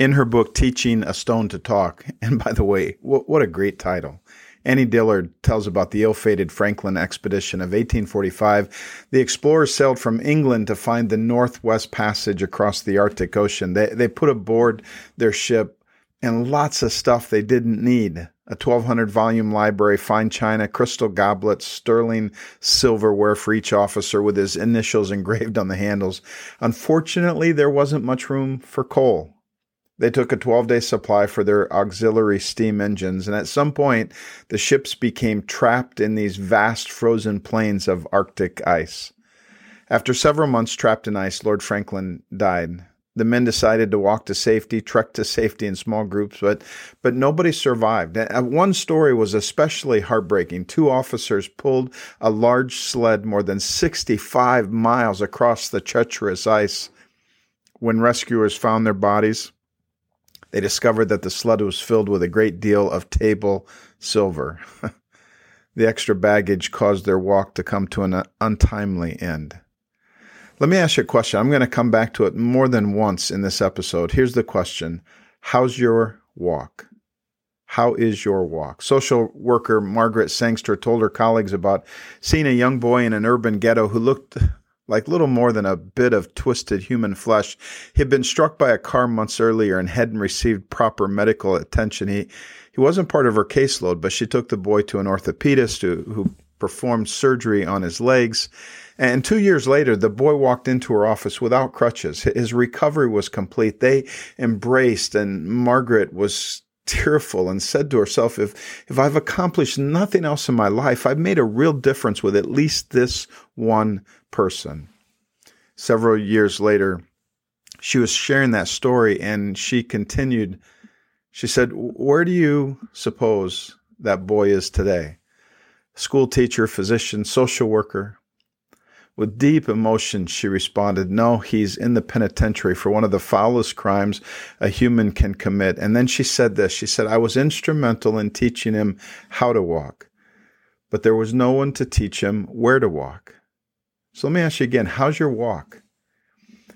in her book, Teaching a Stone to Talk, and by the way, what a great title, Annie Dillard tells about the ill-fated Franklin Expedition of 1845. The explorers sailed from England to find the Northwest Passage across the Arctic Ocean. They put aboard their ship and lots of stuff they didn't need. A 1,200-volume library, fine china, crystal goblets, sterling silverware for each officer with his initials engraved on the handles. Unfortunately, there wasn't much room for coal. They took a 12-day supply for their auxiliary steam engines, and at some point, the ships became trapped in these vast frozen plains of Arctic ice. After several months trapped in ice, Lord Franklin died. The men decided to walk to safety, trek to safety in small groups, but nobody survived. One story was especially heartbreaking. Two officers pulled a large sled more than 65 miles across the treacherous ice. When rescuers found their bodies, they discovered that the sled was filled with a great deal of table silver. The extra baggage caused their walk to come to an untimely end. Let me ask you a question. I'm going to come back to it more than once in this episode. Here's the question. How's your walk? How is your walk? Social worker Margaret Sangster told her colleagues about seeing a young boy in an urban ghetto who looked like little more than a bit of twisted human flesh. He had been struck by a car months earlier and hadn't received proper medical attention. He wasn't part of her caseload, but she took the boy to an orthopedist who performed surgery on his legs. And 2 years later, the boy walked into her office without crutches. His recovery was complete. They embraced, and Margaret was tearful and said to herself, if I've accomplished nothing else in my life, I've made a real difference with at least this one person. Several years later, she was sharing that story, and she continued. She said, where do you suppose that boy is today? School teacher, physician, social worker. With deep emotion, she responded, no, he's in the penitentiary for one of the foulest crimes a human can commit. And then she said this. She said, I was instrumental in teaching him how to walk, but there was no one to teach him where to walk. So let me ask you again, how's your walk?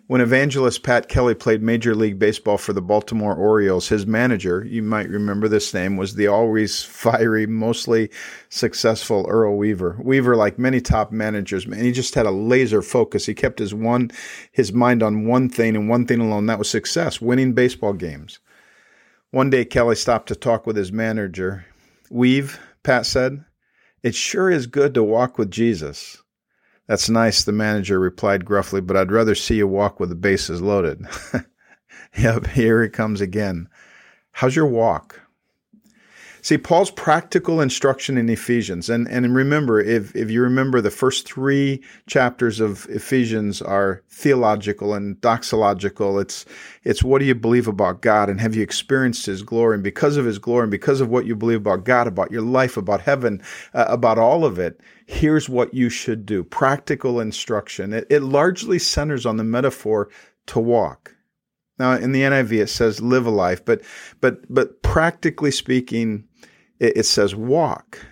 When evangelist Pat Kelly played Major League Baseball for the Baltimore Orioles, his manager, you might remember this name, was the always fiery, mostly successful Earl Weaver. Weaver, like many top managers, man, he just had a laser focus. He kept his mind on one thing and one thing alone. That was success, winning baseball games. One day, Kelly stopped to talk with his manager. Weave, Pat said, it sure is good to walk with Jesus. That's nice, the manager replied gruffly, but I'd rather see you walk with the bases loaded. Yep, here it comes again. How's your walk? See, Paul's practical instruction in Ephesians, and remember, if you remember, the first three chapters of Ephesians are theological and doxological. It's what do you believe about God, and have you experienced His glory? And because of His glory, and because of what you believe about God, about your life, about heaven, about all of it, here's what you should do. Practical instruction. It largely centers on the metaphor to walk. Now, in the NIV, it says live a life, but practically speaking, it says walk.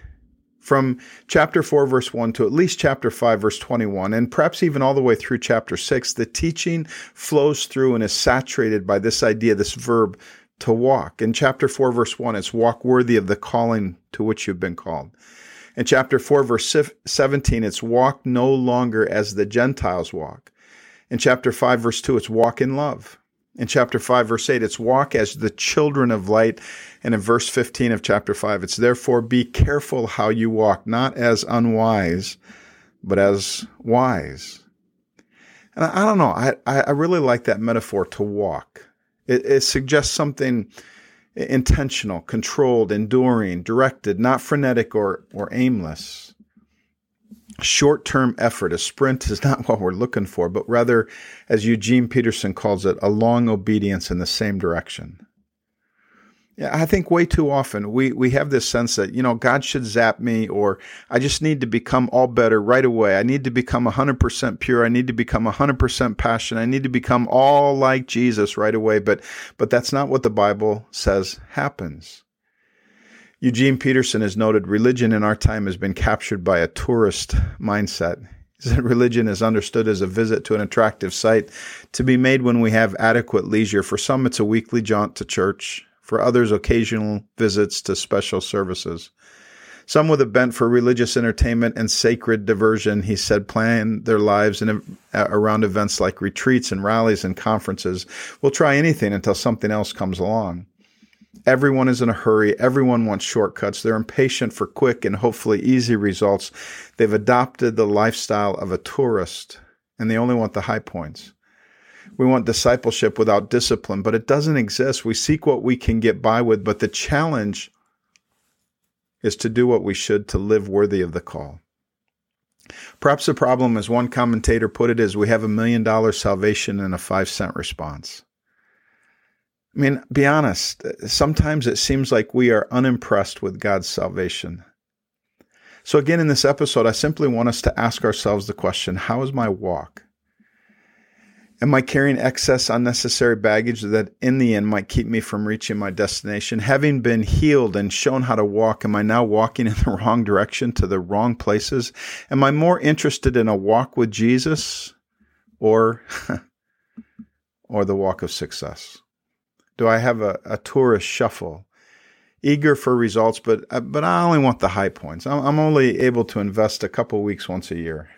From chapter 4, verse 1 to at least chapter 5, verse 21, and perhaps even all the way through chapter 6, the teaching flows through and is saturated by this idea, this verb, to walk. In chapter 4, verse 1, it's walk worthy of the calling to which you've been called. In chapter 4, verse 17, it's walk no longer as the Gentiles walk. In chapter 5, verse 2, it's walk in love. In chapter 5, verse 8, it's walk as the children of light. And in verse 15 of chapter 5, it's therefore be careful how you walk, not as unwise, but as wise. And I don't know, I really like that metaphor to walk. It suggests something intentional, controlled, enduring, directed, not frenetic or aimless. Short-term effort, a sprint, is not what we're looking for, but rather, as Eugene Peterson calls it, a long obedience in the same direction. Yeah, I think way too often we have this sense that, you know, God should zap me, or I just need to become all better right away. I need to become 100% pure. I need to become 100% passionate. I need to become all like Jesus right away. But that's not what the Bible says happens. Eugene Peterson has noted religion in our time has been captured by a tourist mindset. He said, religion is understood as a visit to an attractive sight to be made when we have adequate leisure. For some, it's a weekly jaunt to church. For others, occasional visits to special services. Some with a bent for religious entertainment and sacred diversion, he said, plan their lives around events like retreats and rallies and conferences. We'll try anything until something else comes along. Everyone is in a hurry. Everyone wants shortcuts. They're impatient for quick and hopefully easy results. They've adopted the lifestyle of a tourist, and they only want the high points. We want discipleship without discipline, but it doesn't exist. We seek what we can get by with, but the challenge is to do what we should to live worthy of the call. Perhaps the problem, as one commentator put it, is we have $1 million salvation and a 5-cent response. I mean, be honest, sometimes it seems like we are unimpressed with God's salvation. So again, in this episode, I simply want us to ask ourselves the question, how is my walk? Am I carrying excess, unnecessary baggage that in the end might keep me from reaching my destination? Having been healed and shown how to walk, am I now walking in the wrong direction to the wrong places? Am I more interested in a walk with Jesus or the walk of success? Do I have a tourist shuffle, eager for results, but I only want the high points. I'm only able to invest a couple weeks once a year.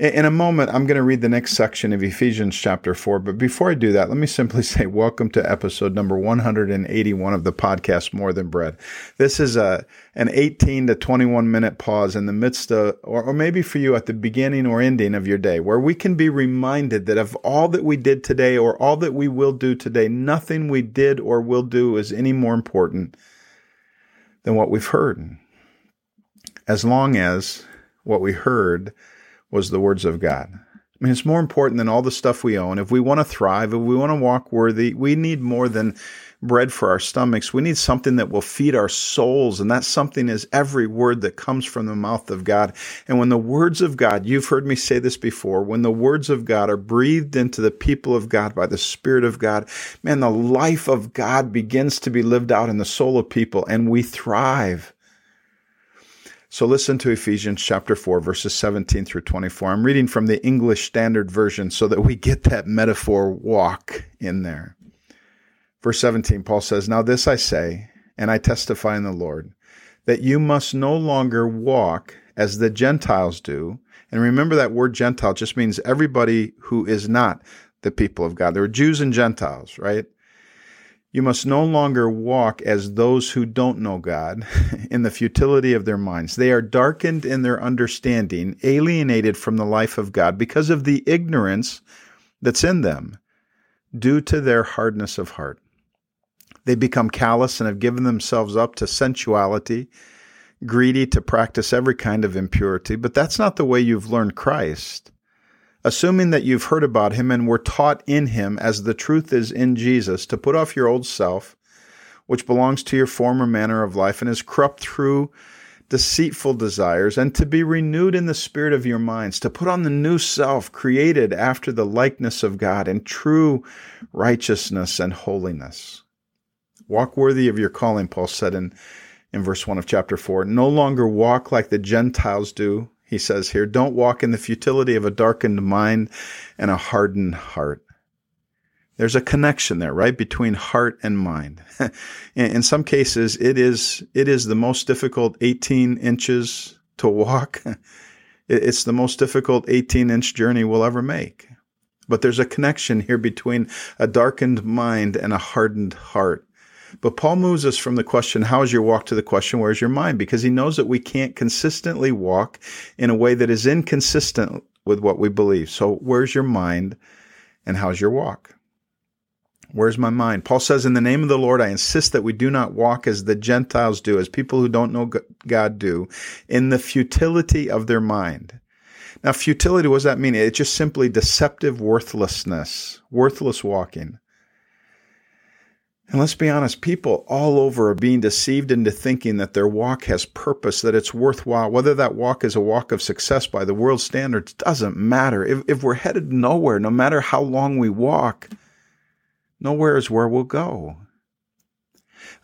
In a moment, I'm going to read the next section of Ephesians chapter 4, but before I do that, let me simply say welcome to episode number 181 of the podcast, More Than Bread. This is an 18 to 21-minute pause in the midst of, or maybe for you at the beginning or ending of your day, where we can be reminded that of all that we did today or all that we will do today, nothing we did or will do is any more important than what we've heard, as long as what we heard was the words of God. I mean, it's more important than all the stuff we own. If we want to thrive, if we want to walk worthy, we need more than bread for our stomachs. We need something that will feed our souls, and that something is every word that comes from the mouth of God. And when the words of God, you've heard me say this before, when the words of God are breathed into the people of God by the Spirit of God, man, the life of God begins to be lived out in the soul of people, and we thrive. So listen to Ephesians chapter 4, verses 17 through 24. I'm reading from the English Standard Version so that we get that metaphor walk in there. Verse 17, Paul says, "Now this I say, and I testify in the Lord, that you must no longer walk as the Gentiles do." And remember that word Gentile just means everybody who is not the people of God. There are Jews and Gentiles, right? "You must no longer walk as those who don't know God in the futility of their minds. They are darkened in their understanding, alienated from the life of God because of the ignorance that's in them due to their hardness of heart. They become callous and have given themselves up to sensuality, greedy to practice every kind of impurity. But that's not the way you've learned Christ. Assuming that you've heard about him and were taught in him, as the truth is in Jesus, to put off your old self, which belongs to your former manner of life and is corrupt through deceitful desires, and to be renewed in the spirit of your minds, to put on the new self created after the likeness of God in true righteousness and holiness." Walk worthy of your calling, Paul said in verse 1 of chapter 4. No longer walk like the Gentiles do. He says here, don't walk in the futility of a darkened mind and a hardened heart. There's a connection there, right, between heart and mind. In some cases, it is the most difficult 18 inches to walk. It's the most difficult 18-inch journey we'll ever make. But there's a connection here between a darkened mind and a hardened heart. But Paul moves us from the question, how is your walk, to the question, where is your mind? Because he knows that we can't consistently walk in a way that is inconsistent with what we believe. So where's your mind and how's your walk? Where's my mind? Paul says, "In the name of the Lord, I insist that we do not walk as the Gentiles do, as people who don't know God do, in the futility of their mind." Now, futility, what does that mean? It's just simply deceptive worthlessness, worthless walking. And let's be honest, people all over are being deceived into thinking that their walk has purpose, that it's worthwhile. Whether that walk is a walk of success by the world standards doesn't matter. If we're headed nowhere, no matter how long we walk, nowhere is where we'll go.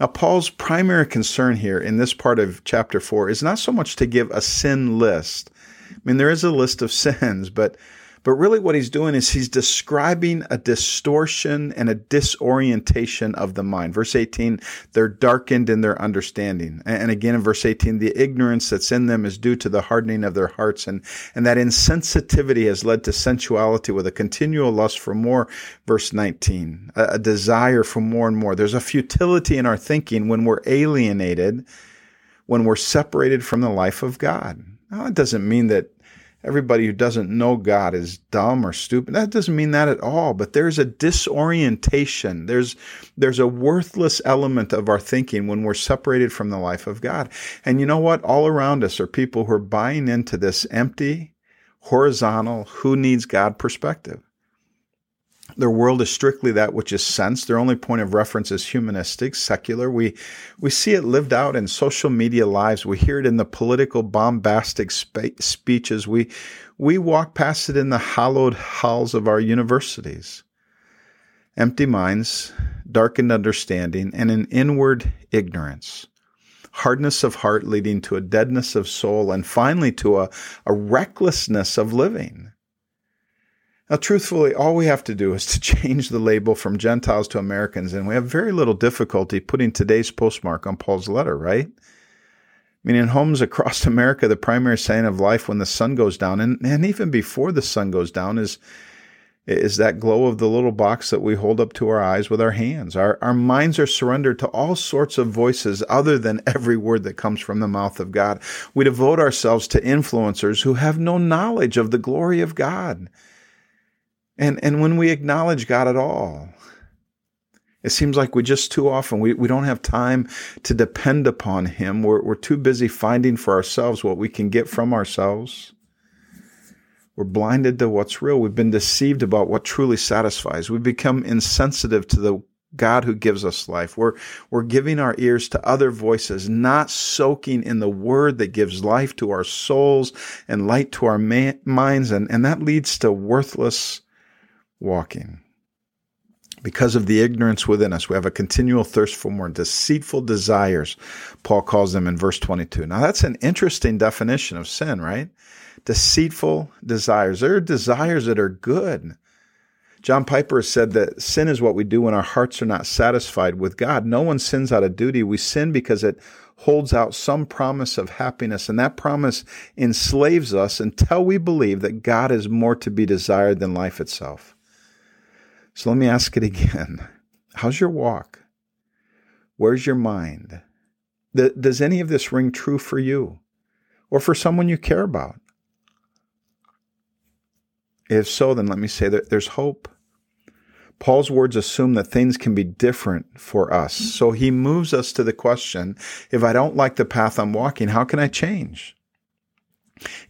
Now, Paul's primary concern here in this part of chapter 4 is not so much to give a sin list I mean, there is a list of sins, but really what he's doing is he's describing a distortion and a disorientation of the mind. Verse 18, they're darkened in their understanding. And again, in verse 18, the ignorance that's in them is due to the hardening of their hearts. And that insensitivity has led to sensuality with a continual lust for more. Verse 19, a desire for more and more. There's a futility in our thinking when we're alienated, when we're separated from the life of God. Now, it doesn't mean that everybody who doesn't know God is dumb or stupid. That doesn't mean that at all, but there's a disorientation. There's a worthless element of our thinking when we're separated from the life of God. And you know what? All around us are people who are buying into this empty, horizontal, who needs God perspective. Their world is strictly that which is sense. Their only point of reference is humanistic, secular. We see it lived out in social media lives. We hear it in the political bombastic speeches. We walk past it in the hallowed halls of our universities. Empty minds, darkened understanding, and an inward ignorance. Hardness of heart leading to a deadness of soul, and finally to a recklessness of living. Now, truthfully, all we have to do is to change the label from Gentiles to Americans, and we have very little difficulty putting today's postmark on Paul's letter, right? I mean, in homes across America, the primary sign of life when the sun goes down, and even before the sun goes down, is that glow of the little box that we hold up to our eyes with our hands. Our minds are surrendered to all sorts of voices other than every word that comes from the mouth of God. We devote ourselves to influencers who have no knowledge of the glory of God. And when we acknowledge God at all, it seems like we just too often, we don't have time to depend upon Him. We're too busy finding for ourselves what we can get from ourselves. We're blinded to what's real. We've been deceived about what truly satisfies. We've become insensitive to the God who gives us life. We're giving our ears to other voices, not soaking in the word that gives life to our souls and light to our minds. And that leads to worthless walking. Because of the ignorance within us, we have a continual thirst for more deceitful desires, Paul calls them in verse 22. Now, that's an interesting definition of sin, right? Deceitful desires. There are desires that are good. John Piper said that sin is what we do when our hearts are not satisfied with God. No one sins out of duty. We sin because it holds out some promise of happiness, and that promise enslaves us until we believe that God is more to be desired than life itself. So let me ask it again. How's your walk? Where's your mind? Does any of this ring true for you or for someone you care about? If so, then let me say that there's hope. Paul's words assume that things can be different for us. So he moves us to the question, if I don't like the path I'm walking, how can I change?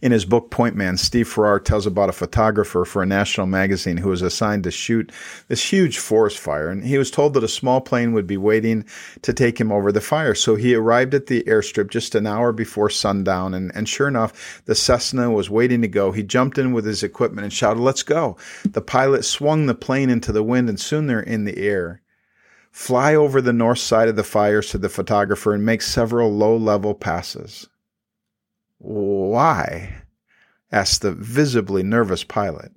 In his book, Point Man, Steve Farrar tells about a photographer for a national magazine who was assigned to shoot this huge forest fire, and he was told that a small plane would be waiting to take him over the fire. So he arrived at the airstrip just an hour before sundown, and sure enough, the Cessna was waiting to go. He jumped in with his equipment and shouted, "Let's go." The pilot swung the plane into the wind, and soon they're in the air. "Fly over the north side of the fire," said the photographer, "and make several low-level passes." "Why?" asked the visibly nervous pilot.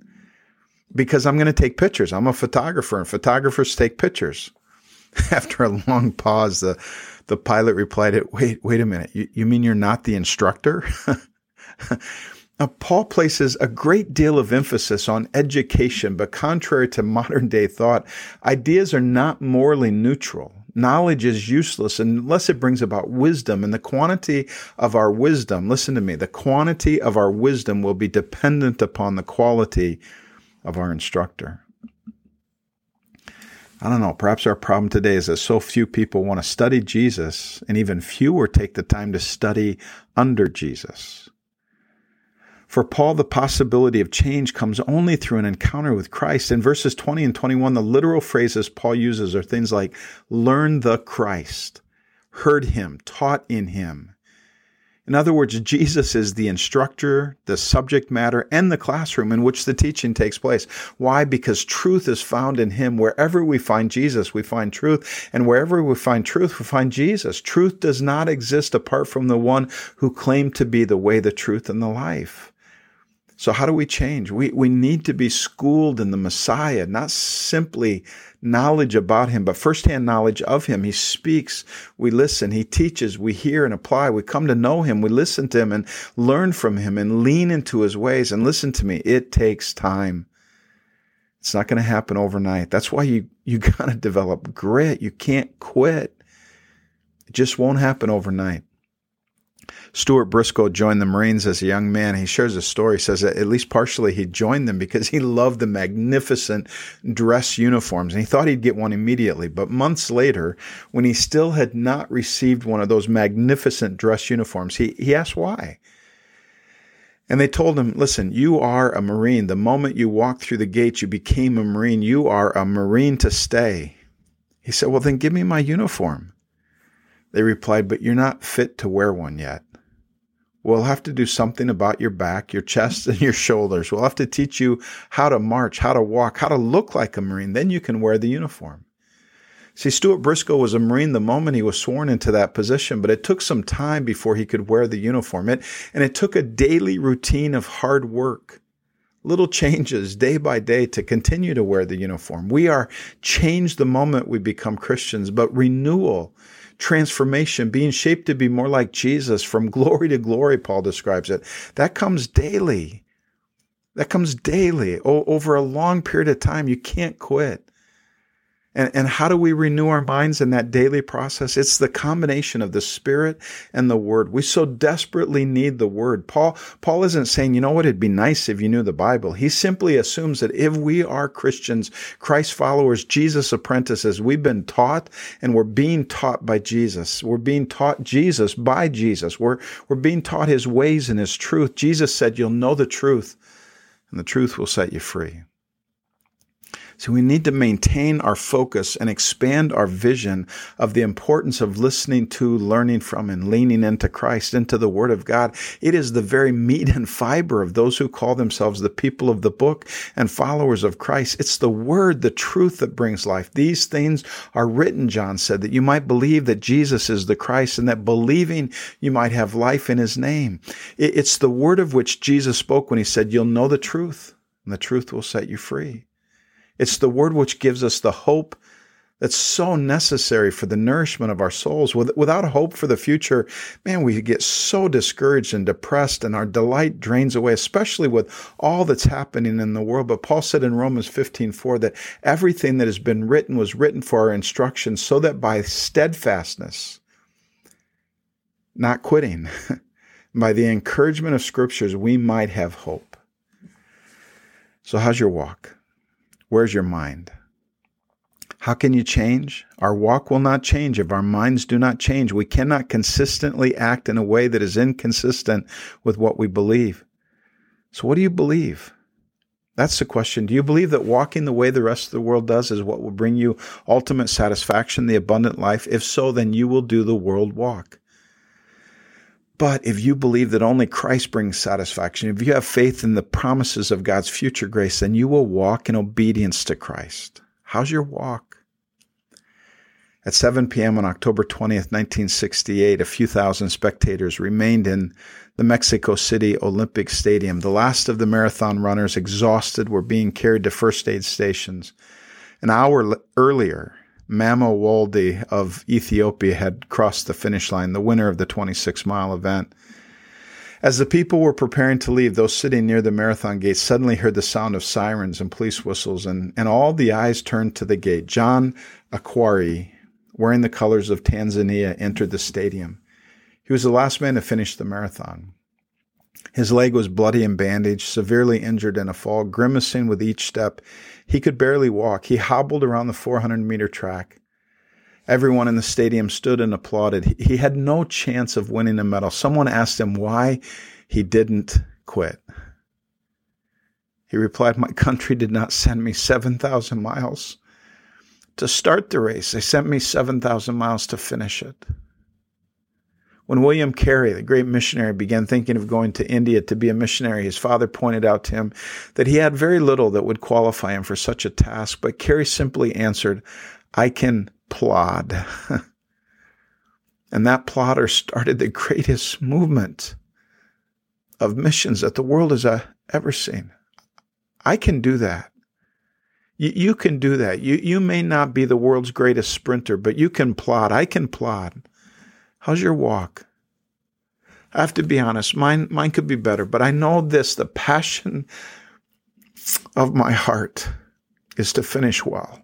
"Because I'm going to take pictures. I'm a photographer, and photographers take pictures." After a long pause, the pilot replied, Wait a minute. You mean you're not the instructor?" Now, Paul places a great deal of emphasis on education, but contrary to modern-day thought, ideas are not morally neutral. Knowledge is useless unless it brings about wisdom, and the quantity of our wisdom, listen to me, the quantity of our wisdom will be dependent upon the quality of our instructor. I don't know, perhaps our problem today is that so few people want to study Jesus, and even fewer take the time to study under Jesus. For Paul, the possibility of change comes only through an encounter with Christ. In verses 20 and 21, the literal phrases Paul uses are things like learn the Christ, heard him, taught in him. In other words, Jesus is the instructor, the subject matter, and the classroom in which the teaching takes place. Why? Because truth is found in him. Wherever we find Jesus, we find truth. And wherever we find truth, we find Jesus. Truth does not exist apart from the one who claimed to be the way, the truth, and the life. So how do we change? We need to be schooled in the Messiah, not simply knowledge about him, but firsthand knowledge of him. He speaks, we listen, he teaches, we hear and apply. We come to know him, we listen to him and learn from him and lean into his ways. And listen to me, it takes time. It's not going to happen overnight. That's why you got to develop grit. You can't quit. It just won't happen overnight. Stuart Briscoe joined the Marines as a young man. He shares a story. He says that at least partially he joined them because he loved the magnificent dress uniforms, and he thought he'd get one immediately. But months later, when he still had not received one of those magnificent dress uniforms, he asked why. And they told him, listen, you are a Marine. The moment you walked through the gate, you became a Marine. You are a Marine to stay. He said, well, then give me my uniform. They replied, but you're not fit to wear one yet. We'll have to do something about your back, your chest, and your shoulders. We'll have to teach you how to march, how to walk, how to look like a Marine. Then you can wear the uniform. See, Stuart Briscoe was a Marine the moment he was sworn into that position, but it took some time before he could wear the uniform. It took a daily routine of hard work, little changes day by day to continue to wear the uniform. We are changed the moment we become Christians, but renewal, transformation, being shaped to be more like Jesus from glory to glory, Paul describes it. That comes daily. That comes daily over a long period of time. You can't quit. And how do we renew our minds in that daily process? It's the combination of the Spirit and the Word. We so desperately need the Word. Paul isn't saying, you know what, it'd be nice if you knew the Bible. He simply assumes that if we are Christians, Christ followers, Jesus apprentices, we've been taught and we're being taught by Jesus. We're being taught Jesus by Jesus. We're being taught his ways and his truth. Jesus said, you'll know the truth, and the truth will set you free. So we need to maintain our focus and expand our vision of the importance of listening to, learning from, and leaning into Christ, into the Word of God. It is the very meat and fiber of those who call themselves the people of the book and followers of Christ. It's the Word, the truth that brings life. These things are written, John said, that you might believe that Jesus is the Christ and that believing you might have life in his name. It's the Word of which Jesus spoke when he said, you'll know the truth, and the truth will set you free. It's the Word which gives us the hope that's so necessary for the nourishment of our souls. Without hope for the future, man, we get so discouraged and depressed, and our delight drains away, especially with all that's happening in the world. But Paul said in Romans 15:4 that everything that has been written was written for our instruction, so that by steadfastness, not quitting, by the encouragement of Scriptures, we might have hope. So how's your walk? Where's your mind? How can you change? Our walk will not change if our minds do not change. We cannot consistently act in a way that is inconsistent with what we believe. So what do you believe? That's the question. Do you believe that walking the way the rest of the world does is what will bring you ultimate satisfaction, the abundant life? If so, then you will do the world walk. But if you believe that only Christ brings satisfaction, if you have faith in the promises of God's future grace, then you will walk in obedience to Christ. How's your walk? At 7 p.m. on October 20th, 1968, a few thousand spectators remained in the Mexico City Olympic Stadium. The last of the marathon runners, exhausted, were being carried to first aid stations. An hour earlier, Mamo Wolde of Ethiopia had crossed the finish line, the winner of the 26-mile event. As the people were preparing to leave, those sitting near the marathon gate suddenly heard the sound of sirens and police whistles, and all the eyes turned to the gate. John Akwari, wearing the colors of Tanzania, entered the stadium. He was the last man to finish the marathon. His leg was bloody and bandaged, severely injured in a fall, grimacing with each step. He could barely walk. He hobbled around the 400-meter track. Everyone in the stadium stood and applauded. He had no chance of winning a medal. Someone asked him why he didn't quit. He replied, "My country did not send me 7,000 miles to start the race. They sent me 7,000 miles to finish it." When William Carey, the great missionary, began thinking of going to India to be a missionary, his father pointed out to him that he had very little that would qualify him for such a task, but Carey simply answered, "I can plod." And that plodder started the greatest movement of missions that the world has ever seen. I can do that. You can do that. You may not be the world's greatest sprinter, but you can plod. I can plod. How's your walk? I have to be honest. Mine could be better, but I know this. The passion of my heart is to finish well.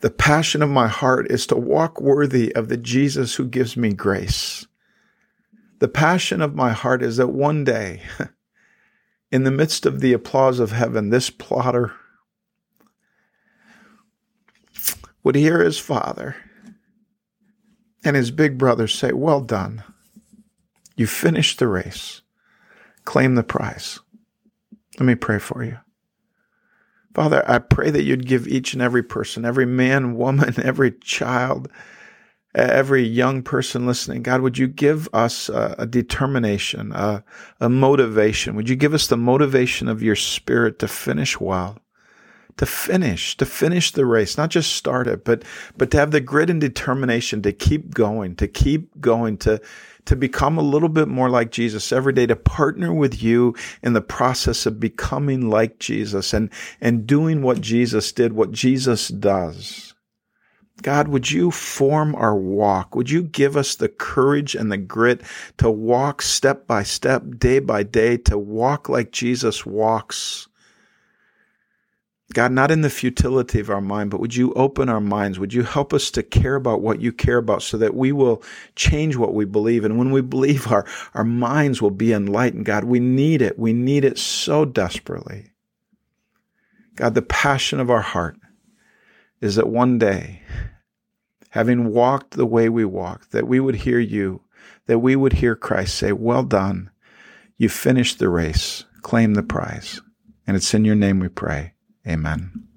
The passion of my heart is to walk worthy of the Jesus who gives me grace. The passion of my heart is that one day, in the midst of the applause of heaven, this plotter would hear his father and his big brother say, "Well done. You finished the race. Claim the prize." Let me pray for you. Father, I pray that you'd give each and every person, every man, woman, every child, every young person listening, God, would you give us a determination, a motivation? Would you give us the motivation of your Spirit to finish well, to finish the race, not just start it, but to have the grit and determination to keep going, to become a little bit more like Jesus every day, to partner with you in the process of becoming like Jesus and doing what Jesus did, what Jesus does. God, would you form our walk? Would you give us the courage and the grit to walk step by step, day by day, to walk like Jesus walks? God, not in the futility of our mind, but would you open our minds? Would you help us to care about what you care about so that we will change what we believe? And when we believe, our minds will be enlightened. God, we need it. We need it so desperately. God, the passion of our heart is that one day, having walked the way we walked, that we would hear you, that we would hear Christ say, "Well done. You finished the race. Claim the prize." And it's in your name we pray. Amen.